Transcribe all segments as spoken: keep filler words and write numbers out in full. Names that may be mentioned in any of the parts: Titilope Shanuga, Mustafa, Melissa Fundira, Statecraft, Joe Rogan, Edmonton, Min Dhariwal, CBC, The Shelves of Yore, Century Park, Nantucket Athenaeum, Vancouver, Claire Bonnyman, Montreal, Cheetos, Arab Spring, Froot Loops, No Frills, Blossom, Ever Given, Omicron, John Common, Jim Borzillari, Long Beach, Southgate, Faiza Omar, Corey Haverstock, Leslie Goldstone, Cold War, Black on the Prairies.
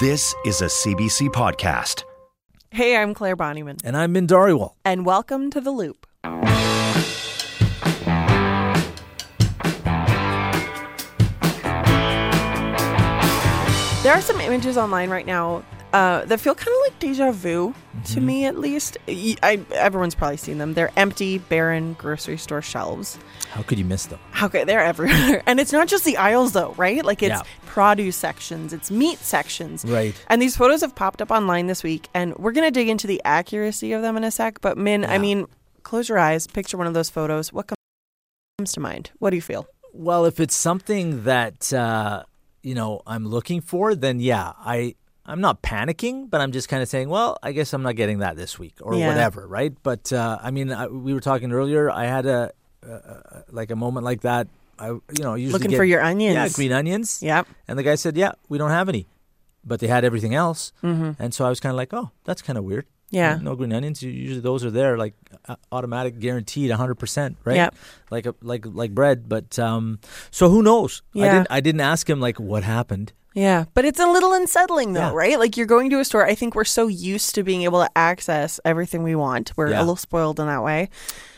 This is a C B C podcast. Hey, I'm Claire Bonnyman. And I'm Min Dhariwal. And welcome to The Loop. There are some images online right now uh, that feel kind of like deja vu, mm-hmm. to me at least. I, everyone's probably seen them. They're empty, barren grocery store shelves. How could you miss them? How could, they're everywhere. And it's not just the aisles, though, right? Like, it's yeah. produce sections, it's meat sections. Right. And these photos have popped up online this week, and we're going to dig into the accuracy of them in a sec. But, Min, yeah. I mean, close your eyes, picture one of those photos. What comes to mind? What do you feel? Well, if it's something that... Uh you know, I'm looking for, then yeah, I, I'm not panicking, but I'm just kind of saying, well, I guess I'm not getting that this week or yeah. whatever, right? But, uh, I mean, I, we were talking earlier, I had a, uh, like a moment like that, I, you know, usually Looking get, for your onions. Yeah, green onions. Yep. And the guy said, yeah, we don't have any, but they had everything else. Mm-hmm. And so I was kind of like, oh, that's kind of weird. Yeah. No green onions. Usually those are there, like automatic, guaranteed, one hundred percent, right? Yeah. Like, a, like like bread. But um, so who knows? Yeah. I didn't, I didn't ask him, like, what happened. Yeah. But it's a little unsettling, though, yeah. right? Like, you're going to a store. I think we're so used to being able to access everything we want. We're yeah. a little spoiled in that way.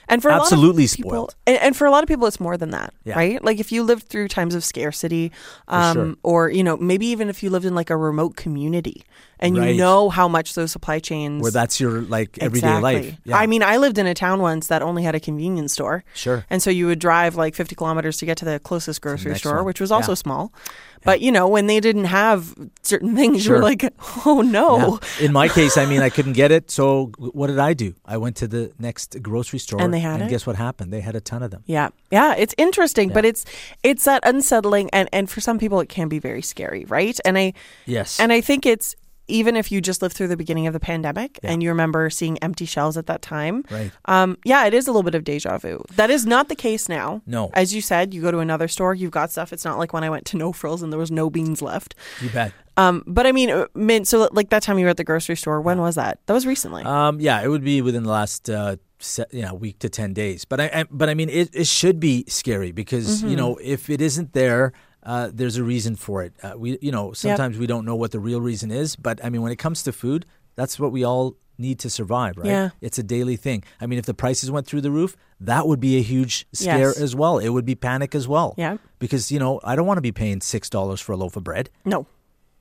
And for Absolutely a lot of people, spoiled. And, and for a lot of people, it's more than that, yeah. right? Like, if you lived through times of scarcity um, sure. or, you know, maybe even if you lived in, like, a remote community and right. you know how much those supply chains... Where that's your, like, everyday exactly. life. Yeah. I mean, I lived in a town once that only had a convenience store. Sure. And so you would drive, like, fifty kilometers to get to the closest grocery the store, one. which was also yeah. small. Yeah. But, you know, when they didn't have certain things, sure. you were like, oh, no. Yeah. In my case, I mean, I couldn't get it. So what did I do? I went to the next grocery store. And And it? guess what happened? They had a ton of them. Yeah. Yeah. It's interesting, yeah. but it's it's that unsettling. And, and for some people, it can be very scary, right? And I yes. And I think it's, even if you just lived through the beginning of the pandemic yeah. and you remember seeing empty shelves at that time, right. um, yeah, it is a little bit of deja vu. That is not the case now. No. As you said, you go to another store, you've got stuff. It's not like when I went to No Frills and there was no beans left. You bet. Um, but I mean, Min, so like that time you were at the grocery store, when yeah. was that? That was recently. Um, yeah, it would be within the last uh, set, you know, week to ten days. But I, I but I mean, it, it should be scary because, mm-hmm. you know, if it isn't there, uh, there's a reason for it. Uh, we, you know, sometimes yep. we don't know what the real reason is. But I mean, when it comes to food, that's what we all need to survive, right? Yeah. It's a daily thing. I mean, if the prices went through the roof, that would be a huge scare yes. as well. It would be panic as well. Yeah. Because, you know, I don't want to be paying six dollars for a loaf of bread. No.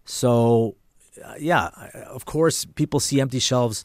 So, uh, yeah, of course, people see empty shelves.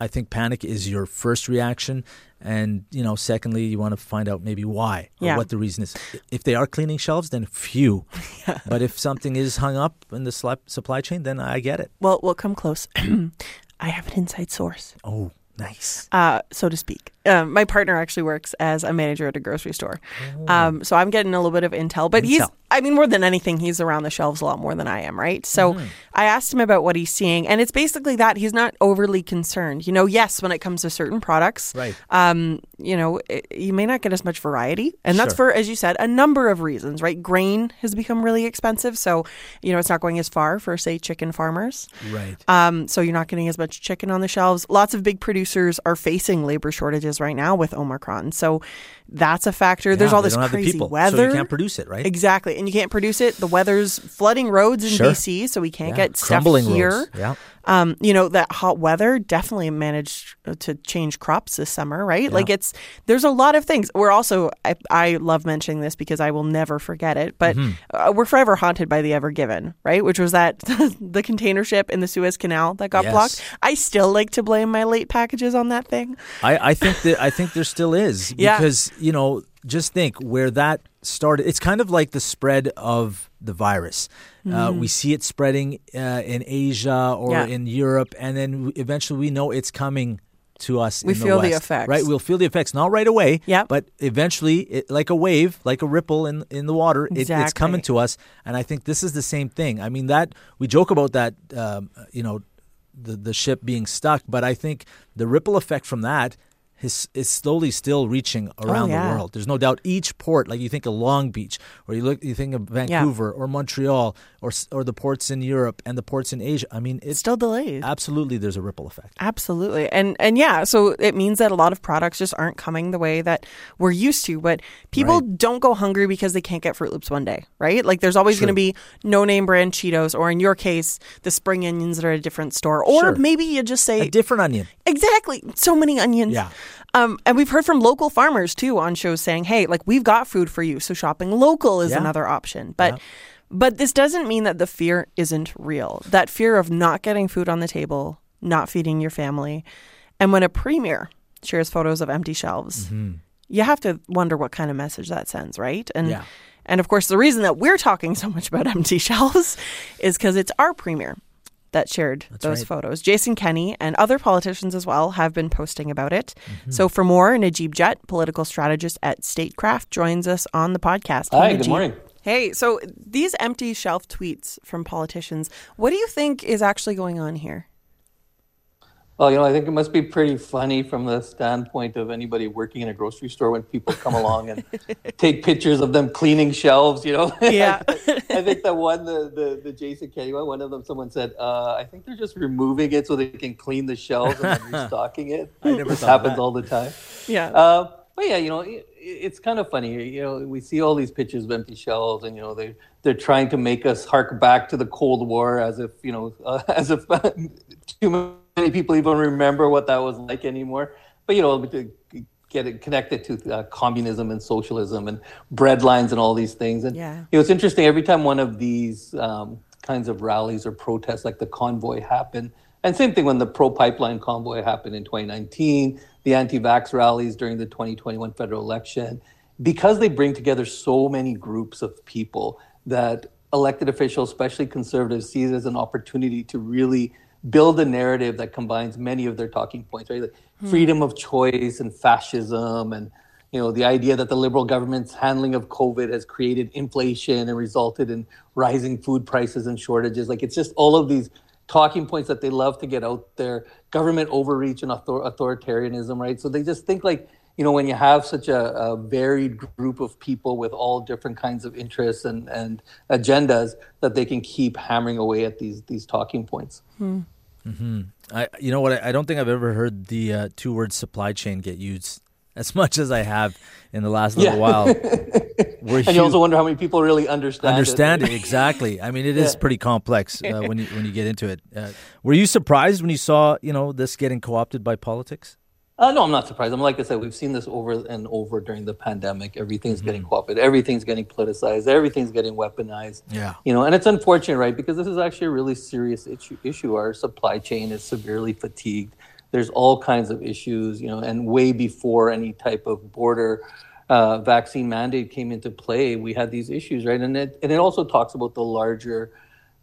I think panic is your first reaction. And, you know, secondly, you want to find out maybe why or yeah. what the reason is. If they are cleaning shelves, then phew. yeah. But if something is hung up in the sl- supply chain, then I get it. Well, we'll come close. I have an inside source. Oh, nice. Uh, so to speak. Um, my partner actually works as a manager at a grocery store. Oh. Um, so I'm getting a little bit of intel. But intel. he's, I mean, more than anything, he's around the shelves a lot more than I am, right? So mm. I asked him about what he's seeing. And it's basically that he's not overly concerned. You know, yes, when it comes to certain products, right. um, you know, it, you may not get as much variety. And that's sure. for, as you said, a number of reasons, right? Grain has become really expensive. So, you know, it's not going as far for, say, chicken farmers. Right. Um, so you're not getting as much chicken on the shelves. Lots of big producers are facing labor shortages right now with Omicron. So that's a factor. Yeah, there's all this crazy weather. So you can't produce it, right? Exactly. And you can't produce it. The weather's flooding roads in sure. B C, so we can't yeah. get stuff here. Roads. Yeah. Um, you know, that hot weather definitely managed to change crops this summer, right? Yeah. Like it's, there's a lot of things. We're also, I, I love mentioning this because I will never forget it, but mm-hmm. uh, we're forever haunted by the Ever Given, right? Which was that the container ship in the Suez Canal that got yes. blocked. I still like to blame my late packages on that thing. I, I think that, I think there still is because, yeah. you know, just think where that started. It's kind of like the spread of the virus. Mm-hmm. Uh, we see it spreading uh, in Asia or yeah. in Europe, and then eventually we know it's coming to us we in the feel West, the effects. Right? We'll feel the effects, not right away, yep. but eventually, it, like a wave, like a ripple in in the water, exactly. it, it's coming to us. And I think this is the same thing. I mean, that we joke about that, um, you know, the the ship being stuck, but I think the ripple effect from that is, is slowly still reaching around oh, yeah. the world. There's no doubt each port, like you think of Long Beach, or you look, you think of Vancouver yeah. or Montreal, or or the ports in Europe and the ports in Asia. I mean, it's still delayed. Absolutely, there's a ripple effect. Absolutely, and and yeah, so it means that a lot of products just aren't coming the way that we're used to. But people right. don't go hungry because they can't get Froot Loops one day, right? Like there's always going to be no-name brand Cheetos, or in your case, the spring onions that are at a different store, or sure. maybe you just say a different onion. Exactly, so many onions. Yeah. Um, and we've heard from local farmers, too, on shows saying, hey, like, we've got food for you. So shopping local is yeah. another option. But yeah. but this doesn't mean that the fear isn't real. That fear of not getting food on the table, not feeding your family. And when a premier shares photos of empty shelves, mm-hmm. you have to wonder what kind of message that sends, right? And yeah. and, of course, the reason that we're talking so much about empty shelves is because it's our premier that shared That's those right. photos. Jason Kenney and other politicians as well have been posting about it. Mm-hmm. So for more, Najib Jutt, political strategist at Statecraft, joins us on the podcast. Hi, Najib. Good morning. Hey, so these empty shelf tweets from politicians, what do you think is actually going on here? Well, you know, I think it must be pretty funny from the standpoint of anybody working in a grocery store when people come along and take pictures of them cleaning shelves, you know? Yeah. I think the one, the, the, the Jason Kenney one, one of them, someone said, uh, I think they're just removing it so they can clean the shelves and then restocking it. I never thought happens that. all the time. Yeah. Uh, but yeah, you know, it, it's kind of funny. You know, we see all these pictures of empty shelves and, you know, they, they're trying to make us hark back to the Cold War as if, you know, uh, as if human... many people even remember what that was like anymore. But, you know, to get it connected to uh, communism and socialism and bread lines and all these things. And yeah. you know, it's interesting, every time one of these um, kinds of rallies or protests like the convoy happened, and same thing when the pro-pipeline convoy happened in twenty nineteen, the anti-vax rallies during the twenty twenty-one federal election, because they bring together so many groups of people that elected officials, especially conservatives, see it as an opportunity to really build a narrative that combines many of their talking points, right? Like hmm. freedom of choice and fascism, and you know the idea that the Liberal government's handling of COVID has created inflation and resulted in rising food prices and shortages. Like it's just all of these talking points that they love to get out there. Government overreach and author- authoritarianism, right? So they just think like, you know, when you have such a, a varied group of people with all different kinds of interests and, and agendas, that they can keep hammering away at these these talking points. Hmm. Mm-hmm. I, you know what? I, I don't think I've ever heard the uh, two word supply chain get used as much as I have in the last little yeah. while. We're and huge. You also wonder how many people really understand understand it. it exactly. I mean, it yeah. is pretty complex uh, when you when you get into it. Uh, were you surprised when you saw you know this getting co-opted by politics? Uh, no, I'm not surprised. I'm mean, like I said, we've seen this over and over during the pandemic. Everything's mm-hmm. getting co-opted. Everything's getting politicized. Everything's getting weaponized. Yeah, you know, and it's unfortunate, right? Because this is actually a really serious issue. Issue. Our supply chain is severely fatigued. There's all kinds of issues, you know, and way before any type of border uh, vaccine mandate came into play, we had these issues, right? And it and it also talks about the larger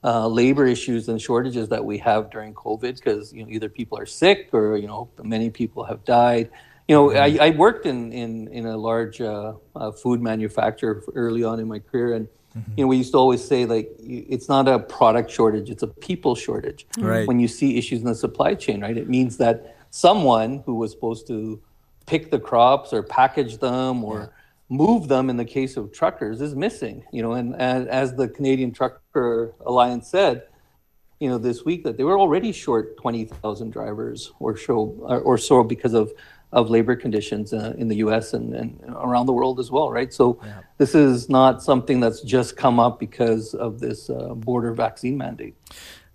Uh, labor issues and shortages that we have during COVID, because you know either people are sick or you know many people have died. You know, I, I worked in in in a large uh, uh, food manufacturer early on in my career, and mm-hmm. you know we used to always say like it's not a product shortage, it's a people shortage. Right. When you see issues in the supply chain, right, it means that someone who was supposed to pick the crops or package them or yeah. move them in the case of truckers is missing, you know, and, and as the Canadian Trucker Alliance said, you know, this week that they were already short twenty thousand drivers or so, or so because of, of labor conditions uh, in the U S and, and around the world as well, right? So yeah. this is not something that's just come up because of this uh, border vaccine mandate.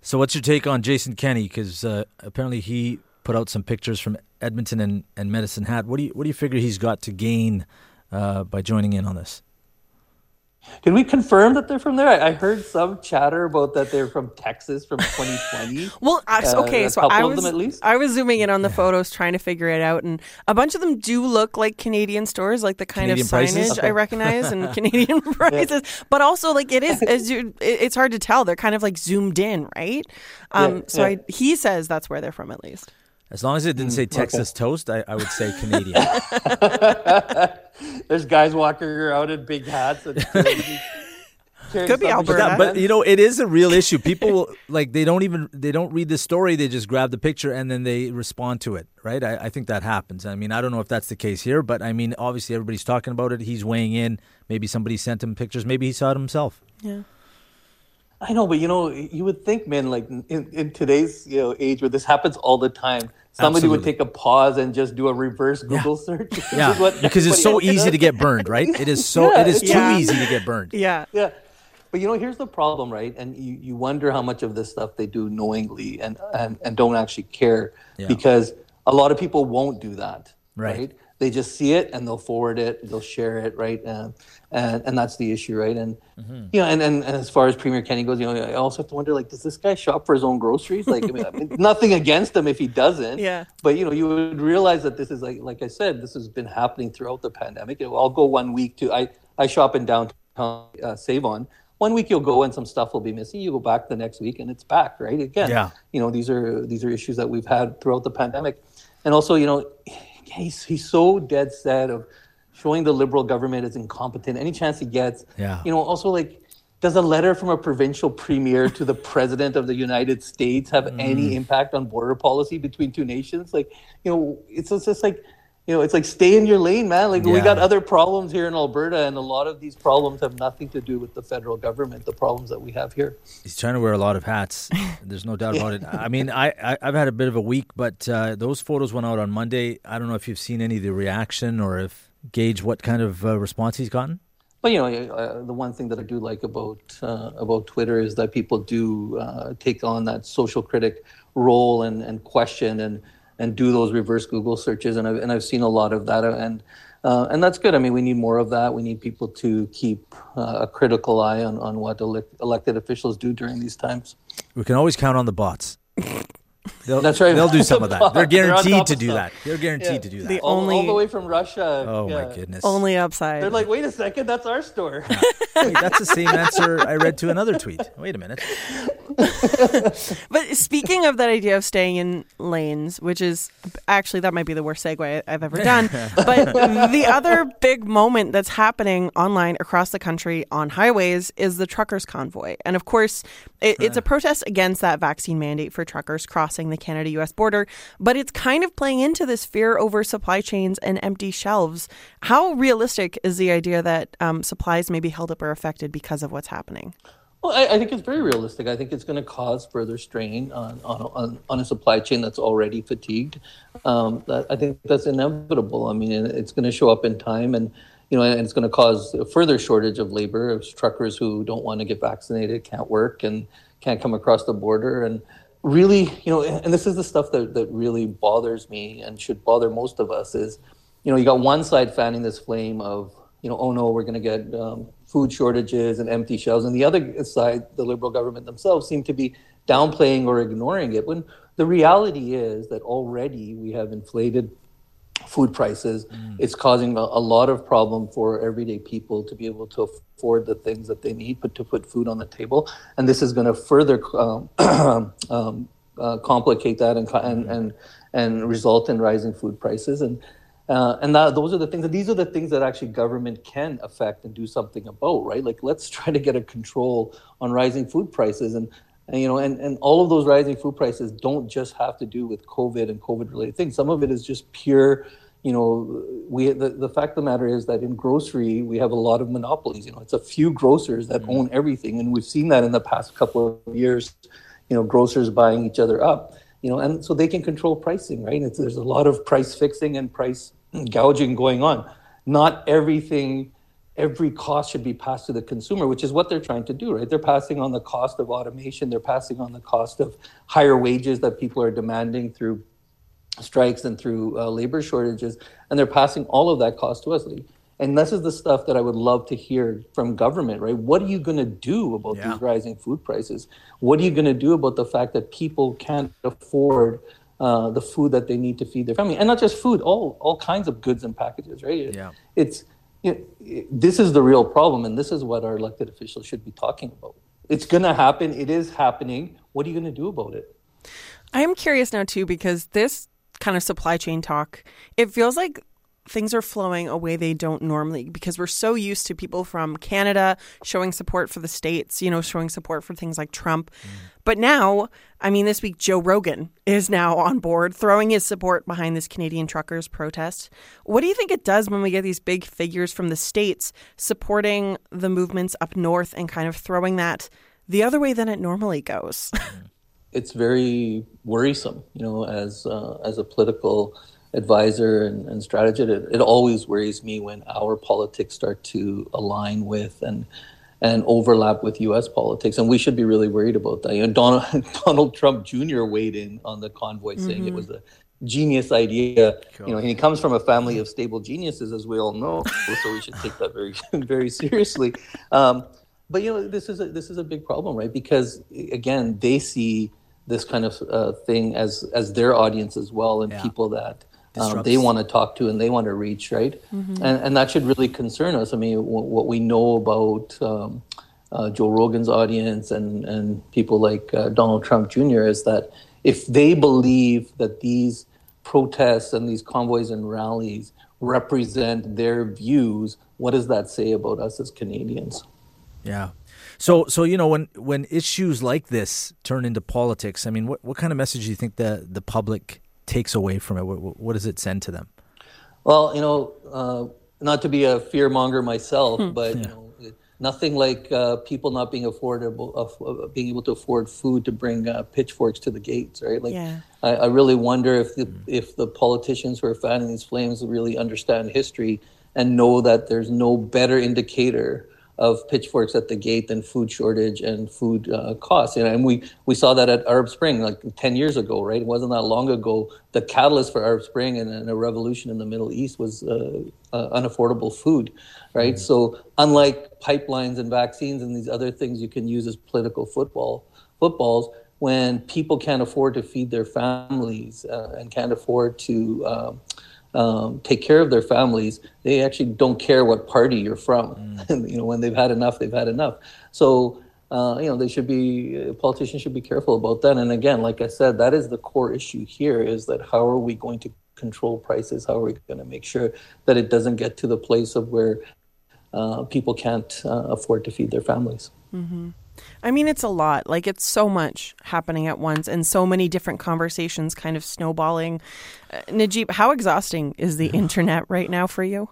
So what's your take on Jason Kenney? Because uh, apparently he put out some pictures from Edmonton and, and Medicine Hat. What do you, what do you figure he's got to gain Uh, by joining in on this? Did we confirm that they're from there? I, I heard some chatter about that they're from Texas from twenty twenty. Well, uh, okay, uh, so I was, of them at least. I was zooming in on the yeah. photos trying to figure it out, and a bunch of them do look like Canadian stores, like the kind Canadian of prices? signage okay. I recognize and Canadian prices, yeah. but also like it is, as you, it, it's hard to tell. They're kind of like zoomed in, right? Um, yeah, so yeah. I, he says that's where they're from at least. As long as it didn't say Texas okay. toast, I, I would say Canadian. There's guys walking around in big hats. And could be Alberta. That, but, you know, it is a real issue. People, will, like, they don't even, they don't read the story. They just grab the picture and then they respond to it, right? I, I think that happens. I mean, I don't know if that's the case here, but, I mean, obviously everybody's talking about it. He's weighing in. Maybe somebody sent him pictures. Maybe he saw it himself. Yeah. I know, but, you know, you would think, man, like in, in today's you know age where this happens all the time, somebody Absolutely. would take a pause and just do a reverse Google yeah. search. Yeah, because it's so easy does. to get burned, right? It is so yeah, it is yeah. too easy to get burned. Yeah. Yeah. But, you know, here's the problem, right? And you, you wonder how much of this stuff they do knowingly and, and, and don't actually care yeah. because a lot of people won't do that, right? right? They just see it and they'll forward it, they'll share it, right? And and, and that's the issue, right? And mm-hmm. you know, and, and, and as far as Premier Kenney goes, you know, I also have to wonder, like, does this guy shop for his own groceries? Like, I mean, I mean, nothing against him if he doesn't. Yeah. But you know, you would realize that this is like, like I said, this has been happening throughout the pandemic. You know, I'll go one week to I I shop in downtown uh, Save-On. One week you'll go and some stuff will be missing. You go back the next week and it's back, right? Again, yeah. you know, these are these are issues that we've had throughout the pandemic, and also, you know. He's, he's so dead set of showing the Liberal government is incompetent any chance he gets. Yeah. You know, also, like, does a letter from a provincial premier to the president of the United States have mm. any impact on border policy between two nations? Like, you know, it's just like, you know, it's like, stay in your lane, man. Like, yeah. we got other problems here in Alberta, and a lot of these problems have nothing to do with the federal government, the problems that we have here. He's trying to wear a lot of hats. There's no doubt yeah. about it. I mean, I, I, I've had a bit of a week, but uh, those photos went out on Monday. I don't know if you've seen any of the reaction or if gauge what kind of uh, response he's gotten. But, you know, uh, the one thing that I do like about uh, about Twitter is that people do uh, take on that social critic role and, and question and and do those reverse Google searches, and I've, and I've seen a lot of that, and uh, and that's good. I mean, we need more of that. We need people to keep uh, a critical eye on, on what ele- elected officials do during these times. We can always count on the bots. They'll, that's right. They'll do some of that. They're guaranteed to do that. They're guaranteed yeah. to do that. The all, only, all the way from Russia. Oh, yeah. my goodness. Only upside. They're like, wait a second, that's our store. Yeah. Wait, that's the same answer I read to another tweet. Wait a minute. But speaking of that idea of staying in lanes, which is actually, that might be the worst segue I've ever done. But the other big moment that's happening online across the country on highways is the truckers' convoy. And of course, it, it's a protest against that vaccine mandate for truckers crossing the Canada U S border, but it's kind of playing into this fear over supply chains and empty shelves. How realistic is the idea that um, supplies may be held up or affected because of what's happening? Well, I, I think it's very realistic. I think it's going to cause further strain on on, on, on a supply chain that's already fatigued. Um, that, I think that's inevitable. I mean, it's going to show up in time, and you know, and it's going to cause a further shortage of labor. It's truckers who don't want to get vaccinated can't work and can't come across the border, and really, you know, and this is the stuff that, that really bothers me and should bother most of us is, you know, you got one side fanning this flame of, you know, oh no, we're going to get um, food shortages and empty shelves. And the other side, the Liberal government themselves seem to be downplaying or ignoring it. When the reality is that already we have inflated food prices. Mm. It's causing a, a lot of problem for everyday people to be able to afford the things that they need, but to put food on the table. And this is going to further um, um, uh, complicate that and, and and and result in rising food prices. And uh, and that, those are the things. That, these are the things that actually government can affect and do something about, right? Like, let's try to get a control on rising food prices. And And, you know, and, and all of those rising food prices don't just have to do with COVID and COVID-related things. Some of it is just pure, you know, we the, the fact of the matter is that in grocery, we have a lot of monopolies. You know, it's a few grocers that own everything. And we've seen that in the past couple of years, you know, grocers buying each other up, you know, and so they can control pricing, right? It's, there's a lot of price fixing and price gouging going on. Not everything... Every cost should be passed to the consumer, which is what they're trying to do, right? They're passing on the cost of automation. They're passing on the cost of higher wages that people are demanding through strikes and through uh, labor shortages. And they're passing all of that cost to us. And this is the stuff that I would love to hear from government, right? What are you going to do about yeah. these rising food prices? What are you going to do about the fact that people can't afford uh, the food that they need to feed their family? And not just food, all all kinds of goods and packages, right? Yeah. It's... This is the real problem, and this is what our elected officials should be talking about. It's going to happen. It is happening. What are you going to do about it? I'm curious now, too, because this kind of supply chain talk, it feels like things are flowing a way they don't normally, because we're so used to people from Canada showing support for the States, you know, showing support for things like Trump. Mm. But now, I mean, this week, Joe Rogan is now on board, throwing his support behind this Canadian truckers protest. What do you think it does when we get these big figures from the States supporting the movements up north and kind of throwing that the other way than it normally goes? It's very worrisome, you know, as uh, as a political advisor and, and strategist. It, it always worries me when our politics start to align with and and overlap with U S politics, and we should be really worried about that. You know, Donald Donald Trump Junior weighed in on the convoy, mm-hmm. saying it was a genius idea. Cool. You know, and he comes from a family of stable geniuses, as we all know, so we should take that very very seriously. Um, but you know, this is a, this is a big problem, right? Because again, they see this kind of uh, thing as as their audience as well, and yeah. people that. Um, they want to talk to and they want to reach, right? Mm-hmm. And and that should really concern us. I mean, w- what we know about um, uh, Joe Rogan's audience and, and people like uh, Donald Trump Junior is that if they believe that these protests and these convoys and rallies represent their views, what does that say about us as Canadians? Yeah. So, so you know, when, when issues like this turn into politics, I mean, what, what kind of message do you think the, the public takes away from it? What, what does it send to them? Well, you know, uh, not to be a fear monger myself, but yeah. you know, nothing like uh, people not being affordable, uh, being able to afford food to bring uh, pitchforks to the gates, right? Like, yeah. I, I really wonder if the, mm. if the politicians who are fanning these flames really understand history and know that there's no better indicator of pitchforks at the gate than food shortage and food uh, costs. You know, and we, we saw that at Arab Spring like ten years ago, right? It wasn't that long ago. The catalyst for Arab Spring and, and a revolution in the Middle East was uh, uh, unaffordable food, right? Mm-hmm. So unlike pipelines and vaccines and these other things you can use as political football footballs, when people can't afford to feed their families uh, and can't afford to um, Um, take care of their families, they actually don't care what party you're from. Mm. You know, when they've had enough, they've had enough. So, uh, you know, they should be, politicians should be careful about that. And again, like I said, that is the core issue here, is that how are we going to control prices? How are we going to make sure that it doesn't get to the place of where uh, people can't uh, afford to feed their families? Mm-hmm. I mean, it's a lot. Like, it's so much happening at once and so many different conversations kind of snowballing. Uh, Najib, how exhausting is the internet right now for you?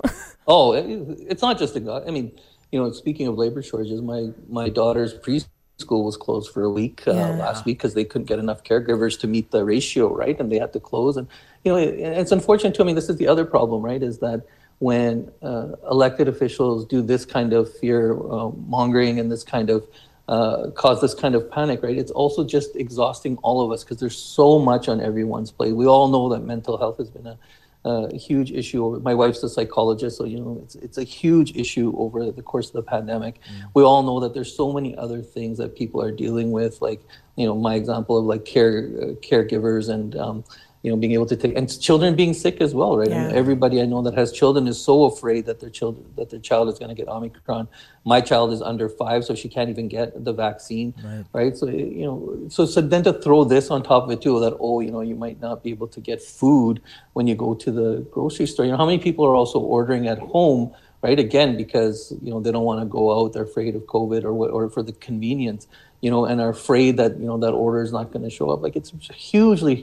Oh, it, it's not just exhausting. I mean, you know, speaking of labor shortages, my, my daughter's preschool was closed for a week uh, yeah. last week because they couldn't get enough caregivers to meet the ratio, right? And they had to close. And, you know, it, it's unfortunate too. I mean, this is the other problem, right, is that when uh, elected officials do this kind of fear uh, mongering and this kind of Uh, cause this kind of panic, right? It's also just exhausting all of us because there's so much on everyone's plate. We all know that mental health has been a, a huge issue. My wife's a psychologist, so you know it's it's a huge issue over the course of the pandemic. Mm. We all know that there's so many other things that people are dealing with, like you know my example of like care uh, caregivers and um, you know being able to take, and children being sick as well, right? Yeah. I mean, everybody I know that has children is so afraid that their children that their child is going to get Omicron. My child is under five, so she can't even get the vaccine, right? right? So, you know, so, so then to throw this on top of it too, that, oh, you know, you might not be able to get food when you go to the grocery store. You know, how many people are also ordering at home, right? Again, because, you know, they don't want to go out, they're afraid of COVID or what, or for the convenience, you know, and are afraid that, you know, that order is not going to show up. Like it's hugely,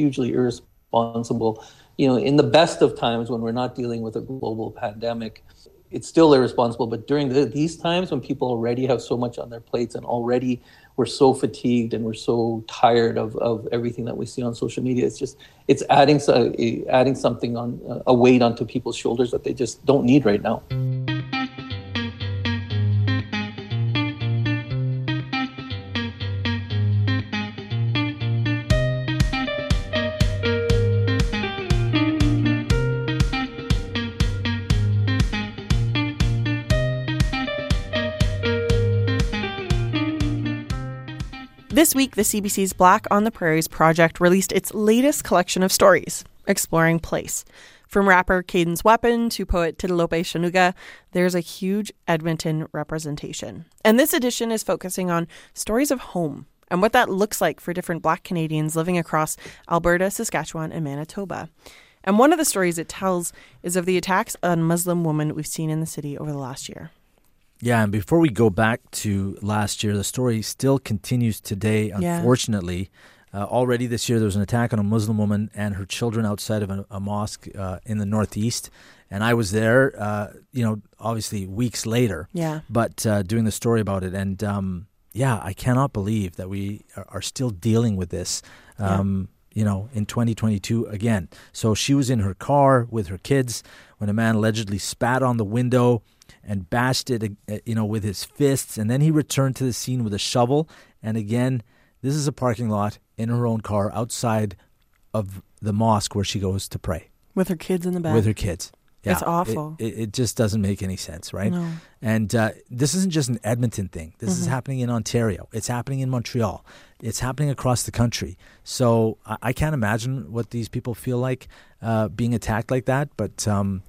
hugely irresponsible. You know, in the best of times when we're not dealing with a global pandemic, it's still irresponsible, but during the, these times when people already have so much on their plates and already we're so fatigued and we're so tired of, of everything that we see on social media, it's just it's adding uh, adding something on uh, a weight onto people's shoulders that they just don't need right now. This week, the C B C's Black on the Prairies project released its latest collection of stories, exploring place. From rapper Cadence Weapon to poet Titilope Shanuga, there's a huge Edmonton representation. And this edition is focusing on stories of home and what that looks like for different Black Canadians living across Alberta, Saskatchewan, and Manitoba. And one of the stories it tells is of the attacks on Muslim women we've seen in the city over the last year. Yeah, and before we go back to last year, the story still continues today, unfortunately. Yeah. Uh, already this year, there was an attack on a Muslim woman and her children outside of a, a mosque uh, in the Northeast. And I was there, uh, you know, obviously weeks later, yeah. but uh, doing the story about it. And um, yeah, I cannot believe that we are still dealing with this. Um, yeah. You know, in twenty twenty-two again. So she was in her car with her kids when a man allegedly spat on the window and bashed it, you know, with his fists. And then he returned to the scene with a shovel. And again, this is a parking lot in her own car outside of the mosque where she goes to pray. With her kids in the back. With her kids. Yeah, it's awful. It, it, it just doesn't make any sense, right? No. And uh, this isn't just an Edmonton thing. This mm-hmm. is happening in Ontario. It's happening in Montreal. It's happening across the country. So I, I can't imagine what these people feel like uh, being attacked like that. But um,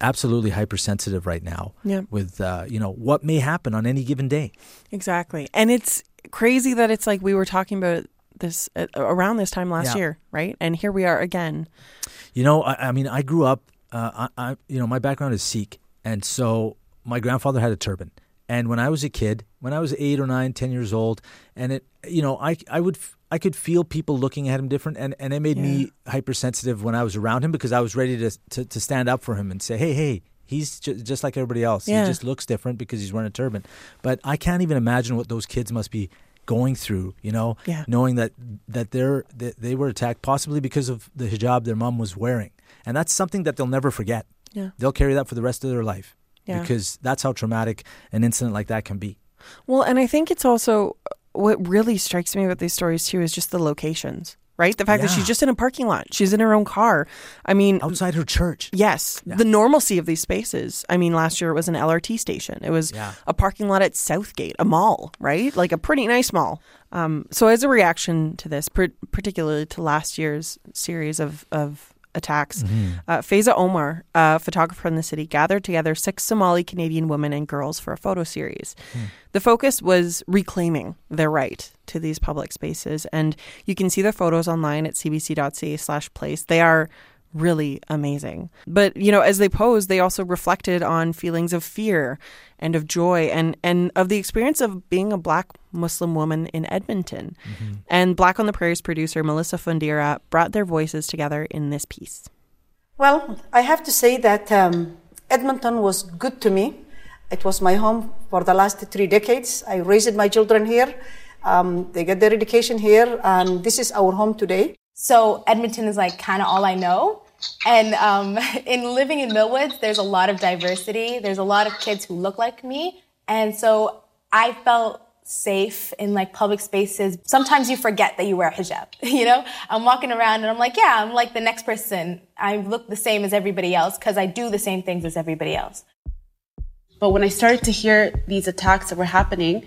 absolutely hypersensitive right now yeah. with uh, you know what may happen on any given day. Exactly. And it's crazy that it's like we were talking about this uh, around this time last yeah. year, right? And here we are again. You know, I, I mean, I grew up. Uh, I, I, you know, my background is Sikh, and so my grandfather had a turban. And when I was a kid, when I was eight or nine, ten years old, and it, you know, I, I would, I could feel people looking at him different, and, and it made yeah. me hypersensitive when I was around him because I was ready to to, to stand up for him and say, hey, hey, he's j- just like everybody else. Yeah. He just looks different because he's wearing a turban. But I can't even imagine what those kids must be going through, you know, yeah. knowing that that they're that they were attacked possibly because of the hijab their mom was wearing. And that's something that they'll never forget. Yeah. They'll carry that for the rest of their life yeah. because that's how traumatic an incident like that can be. Well, and I think it's also what really strikes me about these stories too is just the locations, right? The fact yeah. that she's just in a parking lot. She's in her own car. I mean... Outside her church. Yes. Yeah. The normalcy of these spaces. I mean, last year it was an L R T station. It was yeah. a parking lot at Southgate, a mall, right? Like a pretty nice mall. Um, so as a reaction to this, per- particularly to last year's series of... of attacks. Mm-hmm. Uh, Faiza Omar, a photographer in the city, gathered together six Somali Canadian women and girls for a photo series. Mm. The focus was reclaiming their right to these public spaces. And you can see the photos online at c b c dot c a slash place. They are really amazing. But, you know, as they posed, they also reflected on feelings of fear and of joy and, and of the experience of being a Black Muslim woman in Edmonton. Mm-hmm. And Black on the Prairies producer Melissa Fundira brought their voices together in this piece. Well, I have to say that um, Edmonton was good to me. It was my home for the last three decades. I raised my children here. Um, they get their education here. And this is our home today. So Edmonton is like kind of all I know. And um, in living in Millwoods, there's a lot of diversity. There's a lot of kids who look like me. And so I felt safe in like public spaces. Sometimes you forget that you wear a hijab, you know? I'm walking around and I'm like, yeah, I'm like the next person. I look the same as everybody else because I do the same things as everybody else. But when I started to hear these attacks that were happening,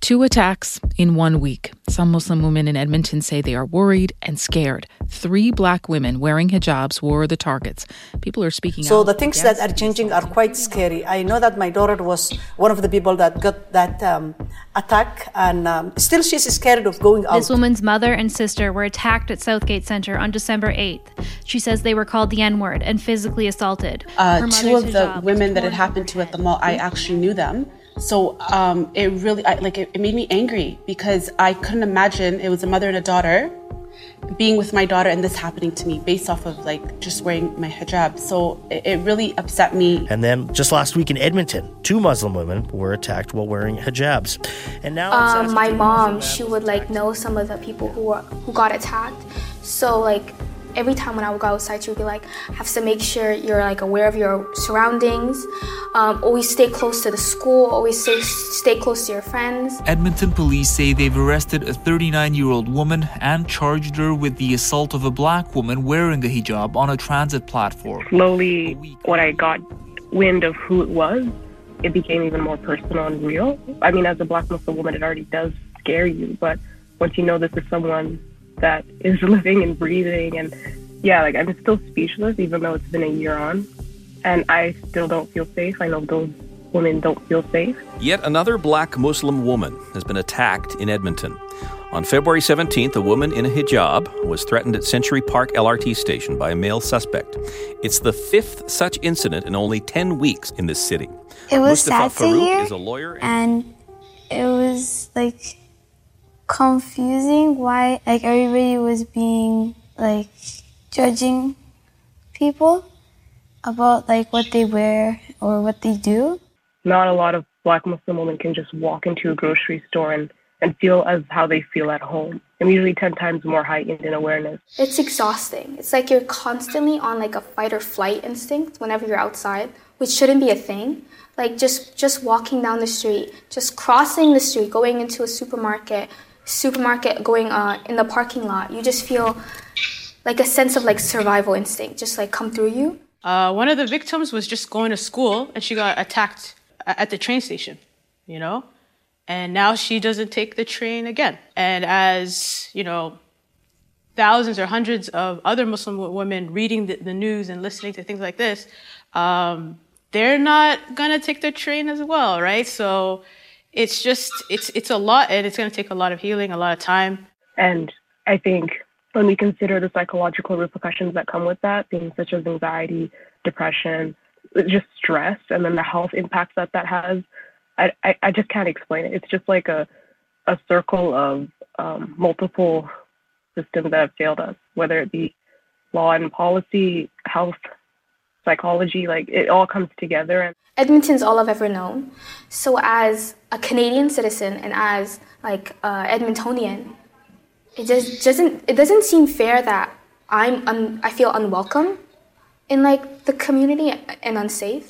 two attacks in one week. Some Muslim women in Edmonton say they are worried and scared. Three Black women wearing hijabs were the targets. People are speaking out. So the things that are changing are quite scary. I know that my daughter was one of the people that got that um, attack, and um, still she's scared of going out. This woman's mother and sister were attacked at Southgate Centre on December eighth. She says they were called the N-word and physically assaulted. Uh, two of the women that it happened to at the mall, I actually knew them. So um, it really, I, like, it, it made me angry because I couldn't imagine it was a mother and a daughter being with my daughter and this happening to me based off of, like, just wearing my hijab. So it, it really upset me. And then just last week in Edmonton, two Muslim women were attacked while wearing hijabs. And now um, my mom, she would, like, know some of the people who were, who got attacked. So, like, every time when I would go outside, she would be like, have to make sure you're like aware of your surroundings. Um, always stay close to the school. Always stay, stay close to your friends. Edmonton police say they've arrested a thirty-nine-year-old woman and charged her with the assault of a Black woman wearing a hijab on a transit platform. Slowly, when I got wind of who it was, it became even more personal and real. I mean, as a Black Muslim woman, it already does scare you. But once you know this is someone that is living and breathing, and yeah, like, I'm still speechless even though it's been a year on, and I still don't feel safe. I know those women don't feel safe. Yet another Black Muslim woman has been attacked in Edmonton. On February seventeenth, a woman in a hijab was threatened at Century Park L R T station by a male suspect. It's the fifth such incident in only ten weeks in this city. It was Mustafa sad to Farouk hear, is a lawyer and-, and it was, like, confusing why, like, everybody was being, like, judging people about, like, what they wear or what they do. Not a lot of Black Muslim women can just walk into a grocery store and, and feel as how they feel at home. I'm usually ten times more heightened in awareness. It's exhausting. It's like you're constantly on like a fight or flight instinct whenever you're outside, which shouldn't be a thing. Like just, just walking down the street, just crossing the street, going into a supermarket, supermarket going uh, in the parking lot. You just feel like a sense of like survival instinct just like come through you. Uh, one of the victims was just going to school and she got attacked at the train station, you know, and now she doesn't take the train again. And as, you know, thousands or hundreds of other Muslim women reading the, the news and listening to things like this, um, they're not going to take the train as well, right? So it's just, it's it's a lot, and it's going to take a lot of healing, a lot of time. And I think when we consider the psychological repercussions that come with that, things such as anxiety, depression, just stress, and then the health impacts that that has, I, I, I just can't explain it. It's just like a, a circle of um, multiple systems that have failed us, whether it be law and policy, health, psychology, like it all comes together. And Edmonton's all I've ever known. So as a Canadian citizen and as like uh, Edmontonian, it just doesn't, it doesn't seem fair that I'm, un, I feel unwelcome in like the community and unsafe.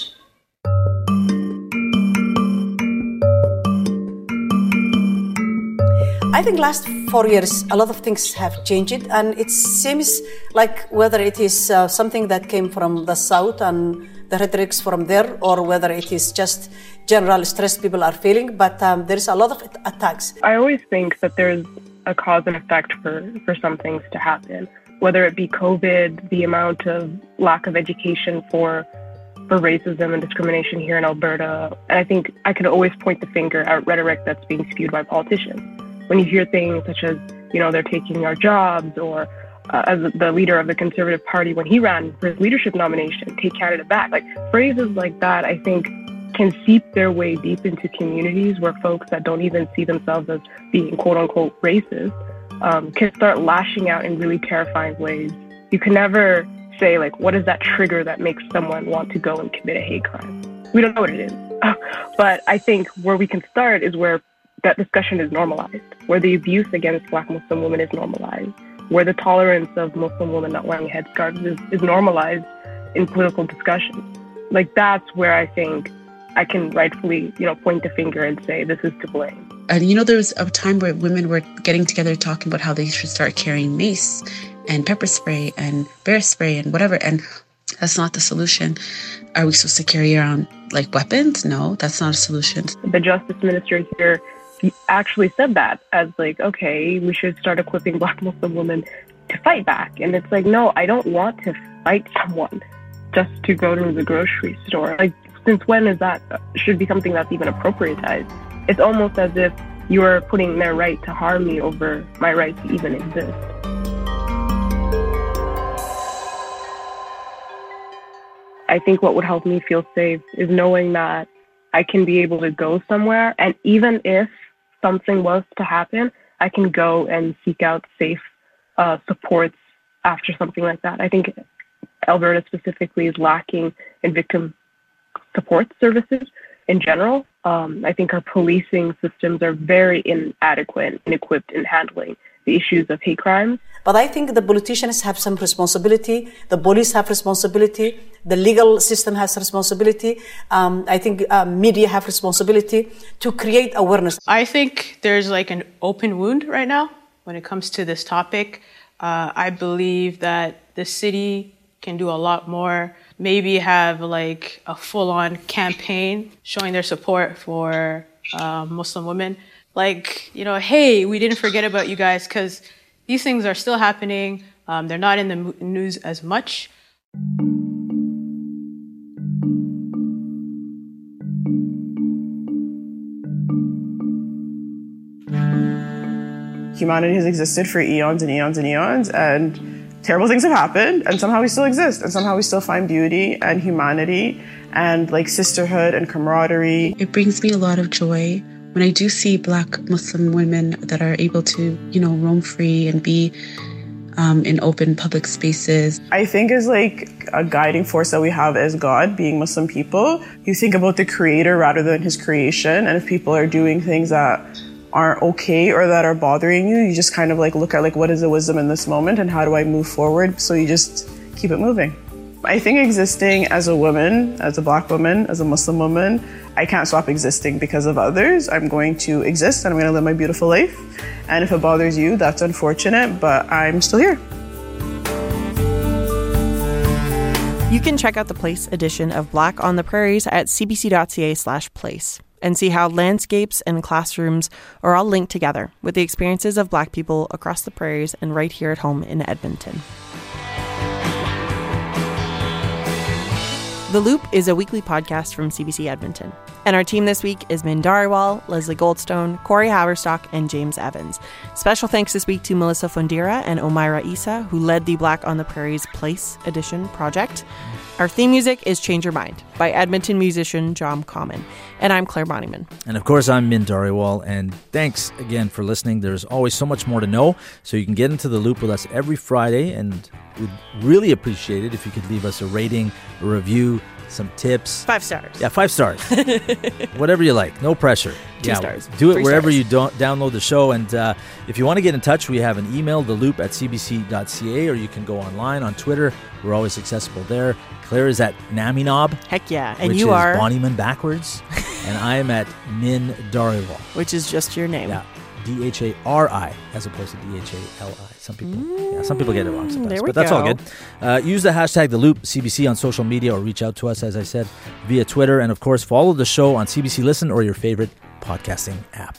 I think last four years a lot of things have changed, and it seems like whether it is uh, something that came from the south and the rhetorics from there, or whether it is just general stress people are feeling, but um, there is a lot of attacks. I always think that there's a cause and effect for, for some things to happen, whether it be COVID, the amount of lack of education for for racism and discrimination here in Alberta. And I think I could always point the finger at rhetoric that's being spewed by politicians. When you hear things such as, you know, they're taking our jobs, or uh, as the leader of the Conservative Party, when he ran for his leadership nomination, take Canada back, like phrases like that, I think can seep their way deep into communities where folks that don't even see themselves as being quote unquote racist um, can start lashing out in really terrifying ways. You can never say like, what is that trigger that makes someone want to go and commit a hate crime? We don't know what it is. But I think where we can start is where that discussion is normalized, where the abuse against Black Muslim women is normalized, where the tolerance of Muslim women not wearing headscarves is, is normalized in political discussions. Like that's where I think I can rightfully, you know, point the finger and say this is to blame. And, you know, there was a time where women were getting together talking about how they should start carrying mace and pepper spray and bear spray and whatever. And that's not the solution. Are we supposed to carry around, like, weapons? No, that's not a solution. The justice minister here actually said that as, like, okay, we should start equipping Black Muslim women to fight back. And it's like, no, I don't want to fight someone just to go to the grocery store. Like, since when is that should be something that's even appropriatized? It's almost as if you are putting their right to harm me over my right to even exist. I think what would help me feel safe is knowing that I can be able to go somewhere, and even if something was to happen, I can go and seek out safe uh, supports after something like that. I think Alberta specifically is lacking in victim support services in general. Um, I think our policing systems are very inadequate and equipped in handling the issues of hate crimes. But I think the politicians have some responsibility, the police have responsibility, the legal system has responsibility. Um, I think uh, media have responsibility to create awareness. I think there's like an open wound right now when it comes to this topic. Uh, I believe that the city can do a lot more. Maybe have like a full-on campaign showing their support for uh, Muslim women. Like, you know, hey, we didn't forget about you guys, because these things are still happening. Um, they're not in the news as much. humanity has existed for eons and eons and eons, and terrible things have happened, and somehow we still exist, and somehow we still find beauty and humanity and like sisterhood and camaraderie. It brings me a lot of joy when I do see Black Muslim women that are able to, you know, roam free and be um, in open public spaces. I think is like a guiding force that we have as God, being Muslim people. You think about the creator rather than his creation, and if people are doing things that aren't okay or that are bothering you, you just kind of like look at like, what is the wisdom in this moment and how do I move forward? So you just keep it moving. I think existing as a woman, as a Black woman, as a Muslim woman, I can't stop existing because of others. I'm going to exist and I'm going to live my beautiful life. And if it bothers you, that's unfortunate, but I'm still here. You can check out the Place edition of Black on the Prairies at c b c dot c a slash place. and see how landscapes and classrooms are all linked together with the experiences of Black people across the prairies and right here at home in Edmonton. The Loop is a weekly podcast from C B C Edmonton. And our team this week is Min Dhariwal, Leslie Goldstone, Corey Haverstock, and James Evans. Special thanks this week to Melissa Fundira and Omaira Issa, who led the Black on the Prairies Place Edition project. Our theme music is Change Your Mind by Edmonton musician John Common. And I'm Claire Bonnyman. And of course, I'm Min Dhariwal. And thanks again for listening. There's always so much more to know. So you can get into The Loop with us every Friday. And we'd really appreciate it if you could leave us a rating, a review, some tips. Five stars. Yeah, five stars. Whatever you like. No pressure. Two yeah, stars. Do it Three wherever stars. You don't download the show. And uh, if you want to get in touch, we have an email, the loop at c b c dot c a, or you can go online on Twitter. We're always accessible there. Claire is at naminob. Heck yeah. And you are? Which is Bonnyman backwards. And I am at Min Dhariwal. Which is just your name. Yeah. D H A R I as opposed to D H A L I. Some people mm, yeah, some people get it wrong sometimes, but that's go. all good. Uh, use the hashtag The Loop C B C on social media or reach out to us, as I said, via Twitter. And, of course, follow the show on C B C Listen or your favorite podcasting app.